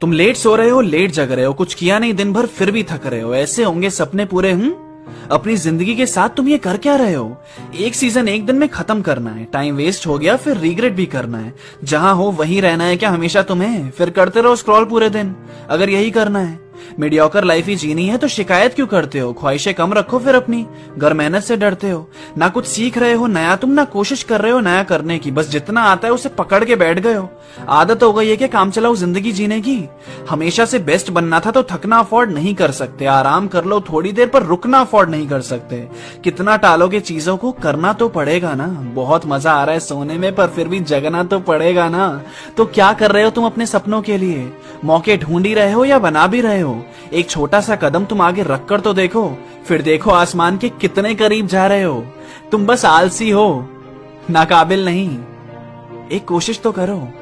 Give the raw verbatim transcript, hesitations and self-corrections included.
तुम लेट सो रहे हो, लेट जग रहे हो, कुछ किया नहीं दिन भर फिर भी थक रहे हो, ऐसे होंगे सपने पूरे। हूं अपनी जिंदगी के साथ तुम ये कर क्या रहे हो? एक सीजन एक दिन में खत्म करना है, टाइम वेस्ट हो गया फिर रिग्रेट भी करना है, जहां हो वहीं रहना है क्या हमेशा तुम्हें? फिर करते रहो स्क्रॉल पूरे दिन अगर यही करना है। मीडियोकर लाइफ ही जीनी है तो शिकायत क्यों करते हो? ख्वाहिशें कम रखो फिर अपनी, घर मेहनत से डरते हो, ना कुछ सीख रहे हो नया तुम, ना कोशिश कर रहे हो नया करने की, बस जितना आता है उसे पकड़ के बैठ गए हो। आदत हो गई है कि काम चलाओ जिंदगी जीने की। हमेशा से बेस्ट बनना था तो थकना अफोर्ड नहीं कर सकते, आराम कर लो थोड़ी देर पर रुकना अफोर्ड नहीं कर सकते। कितना टालोगे चीजों को, करना तो पड़ेगा ना। बहुत मजा आ रहा है सोने में पर फिर भी जगना तो पड़ेगा ना। तो क्या कर रहे हो तुम अपने सपनों के लिए? मौके ढूंढ ही रहे हो या बना भी रहे हो? एक छोटा सा कदम तुम आगे रखकर तो देखो, फिर देखो आसमान के कितने करीब जा रहे हो। तुम बस आलसी हो, नाकाबिल नहीं। एक कोशिश तो करो।